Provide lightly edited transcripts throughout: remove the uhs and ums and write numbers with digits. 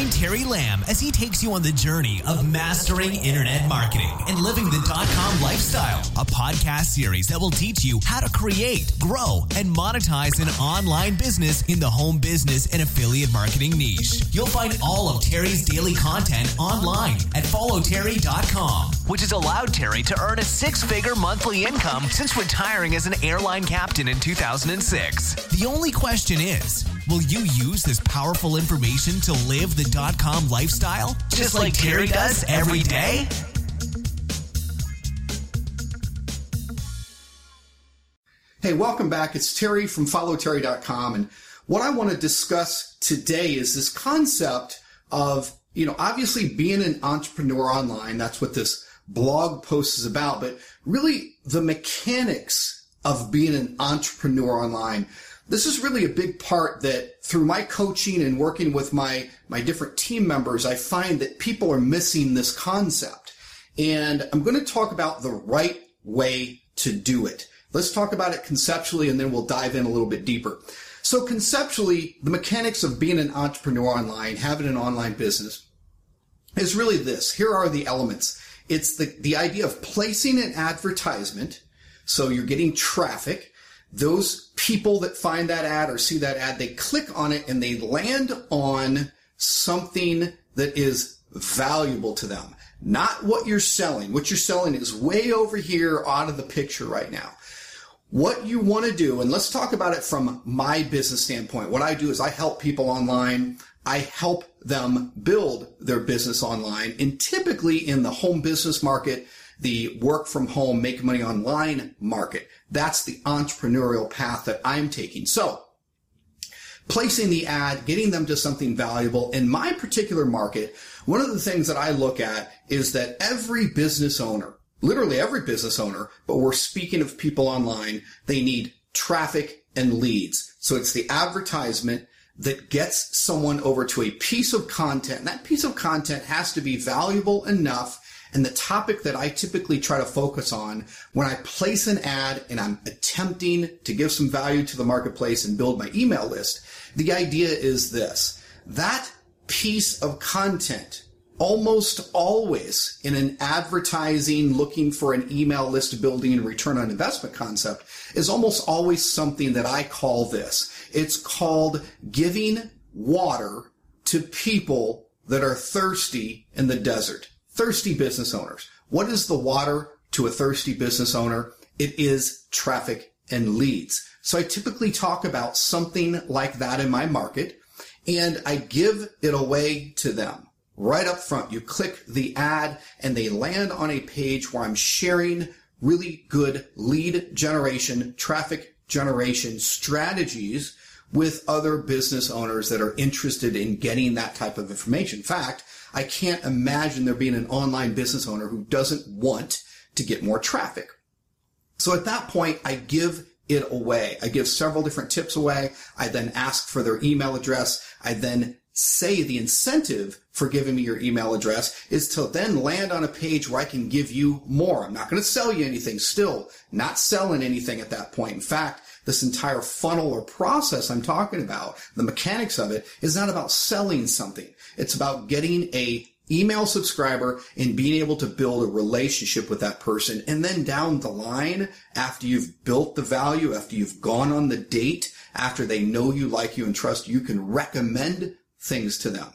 Join Terry Lamb as he takes you on the journey of mastering internet marketing and living the .com lifestyle, a podcast series that will teach you how to create, grow, and monetize an online business in the home business and affiliate marketing niche. You'll find all of Terry's daily content online at FollowTerry.com, which has allowed Terry to earn a six-figure monthly income since retiring as an airline captain in 2006. The only question is, will you use this powerful information to live the .com lifestyle just like Terry does every day? Hey, welcome back. It's Terry from FollowTerry.com. And what I want to discuss today is this concept of, obviously being an entrepreneur online. That's what this blog post is about, but really the mechanics of being an entrepreneur online. This is really a big part that through my coaching and working with my different team members, I find that people are missing this concept. And I'm going to talk about the right way to do it. Let's talk about it conceptually, and then we'll dive in a little bit deeper. So conceptually, the mechanics of being an entrepreneur online, having an online business, is really this. Here are the elements. It's the idea of placing an advertisement, so you're getting traffic. Those people that find that ad or see that ad, they click on it and they land on something that is valuable to them. Not what you're selling. What you're selling is way over here, out of the picture right now. What you want to do, and let's talk about it from my business standpoint. What I do is I help people online. I help them build their business online. And typically in the home business market, the work from home, make money online market. That's the entrepreneurial path that I'm taking. So placing the ad, getting them to something valuable. In my particular market, one of the things that I look at is that every business owner, literally every business owner, but we're speaking of people online, they need traffic and leads. So it's the advertisement that gets someone over to a piece of content. That piece of content has to be valuable enough. And the topic that I typically try to focus on when I place an ad and I'm attempting to give some value to the marketplace and build my email list, the idea is this. That piece of content, almost always in an advertising, looking for an email list building and return on investment concept, is almost always something that I call this. It's called giving water to people that are thirsty in the desert. Thirsty business owners. What is the water to a thirsty business owner? It is traffic and leads. So I typically talk about something like that in my market, and I give it away to them right up front. You click the ad and they land on a page where I'm sharing really good lead generation, traffic generation strategies with other business owners that are interested in getting that type of information. In fact, I can't imagine there being an online business owner who doesn't want to get more traffic. So at that point, I give it away. I give several different tips away. I then ask for their email address. I then say the incentive for giving me your email address is to then land on a page where I can give you more. I'm not going to sell you anything still, not selling anything at that point. In fact, this entire funnel or process I'm talking about, the mechanics of it, is not about selling something. It's about getting an email subscriber and being able to build a relationship with that person. And then down the line, after you've built the value, after you've gone on the date, after they know you, like you, and trust you, can recommend things to them.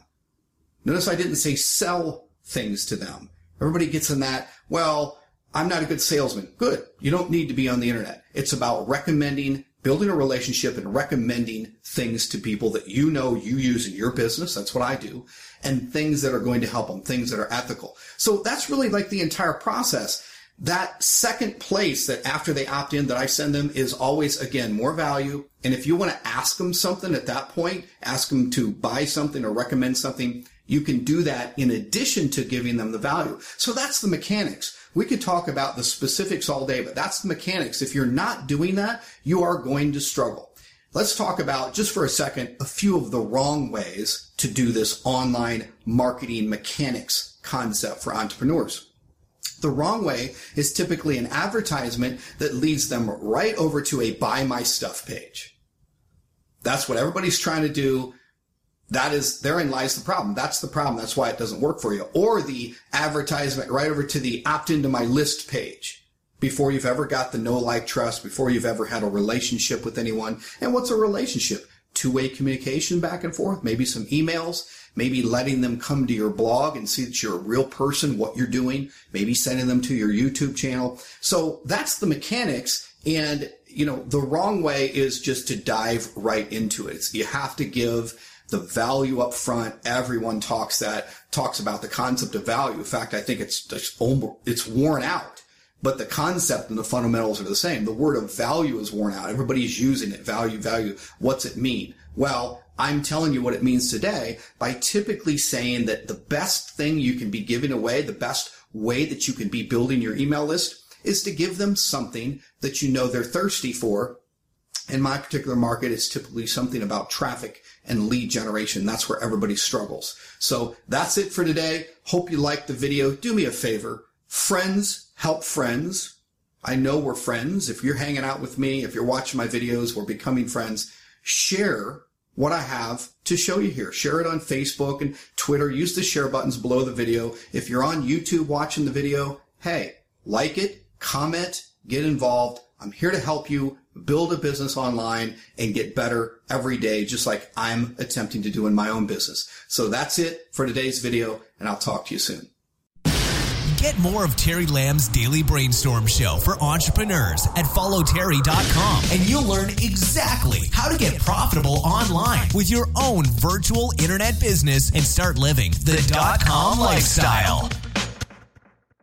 Notice I didn't say sell things to them. Everybody gets in that, well, I'm not a good salesman. Good. You don't need to be on the internet. It's about recommending, building a relationship and recommending things to people that you know you use in your business. That's what I do. And things that are going to help them, things that are ethical. So that's really like the entire process. That second place that after they opt in that I send them is always, again, more value. And if you want to ask them something at that point, ask them to buy something or recommend something, you can do that in addition to giving them the value. So that's the mechanics. We could talk about the specifics all day, but that's the mechanics. If you're not doing that, you are going to struggle. Let's talk about, just for a second, a few of the wrong ways to do this online marketing mechanics concept for entrepreneurs. The wrong way is typically an advertisement that leads them right over to a buy my stuff page. That's what everybody's trying to do. That is, therein lies the problem. That's the problem. That's why it doesn't work for you. Or the advertisement right over to the opt into my list page before you've ever got the know, like, trust, before you've ever had a relationship with anyone. And what's a relationship? Two-way communication back and forth, maybe some emails, maybe letting them come to your blog and see that you're a real person, what you're doing, maybe sending them to your YouTube channel. So that's the mechanics. And, you know, the wrong way is just to dive right into it. It's, you have to give the value up front. Everyone talks about the concept of value. In fact, I think it's worn out, but the concept and the fundamentals are the same. The word of value is worn out. Everybody's using it. Value, value. What's it mean? Well, I'm telling you what it means today by typically saying that the best thing you can be giving away, the best way that you can be building your email list is to give them something that you know they're thirsty for. In my particular market, it's typically something about traffic and lead generation. That's where everybody struggles. So that's it for today. Hope you liked the video. Do me a favor. Friends help friends. I know we're friends. If you're hanging out with me, if you're watching my videos, we're becoming friends. Share what I have to show you here. Share it on Facebook and Twitter. Use the share buttons below the video. If you're on YouTube watching the video, hey, like it, comment, get involved. I'm here to help you build a business online and get better every day, just like I'm attempting to do in my own business. So that's it for today's video, and I'll talk to you soon. Get more of Terry Lamb's Daily Brainstorm Show for entrepreneurs at FollowTerry.com, and you'll learn exactly how to get profitable online with your own virtual internet business and start living the .com lifestyle.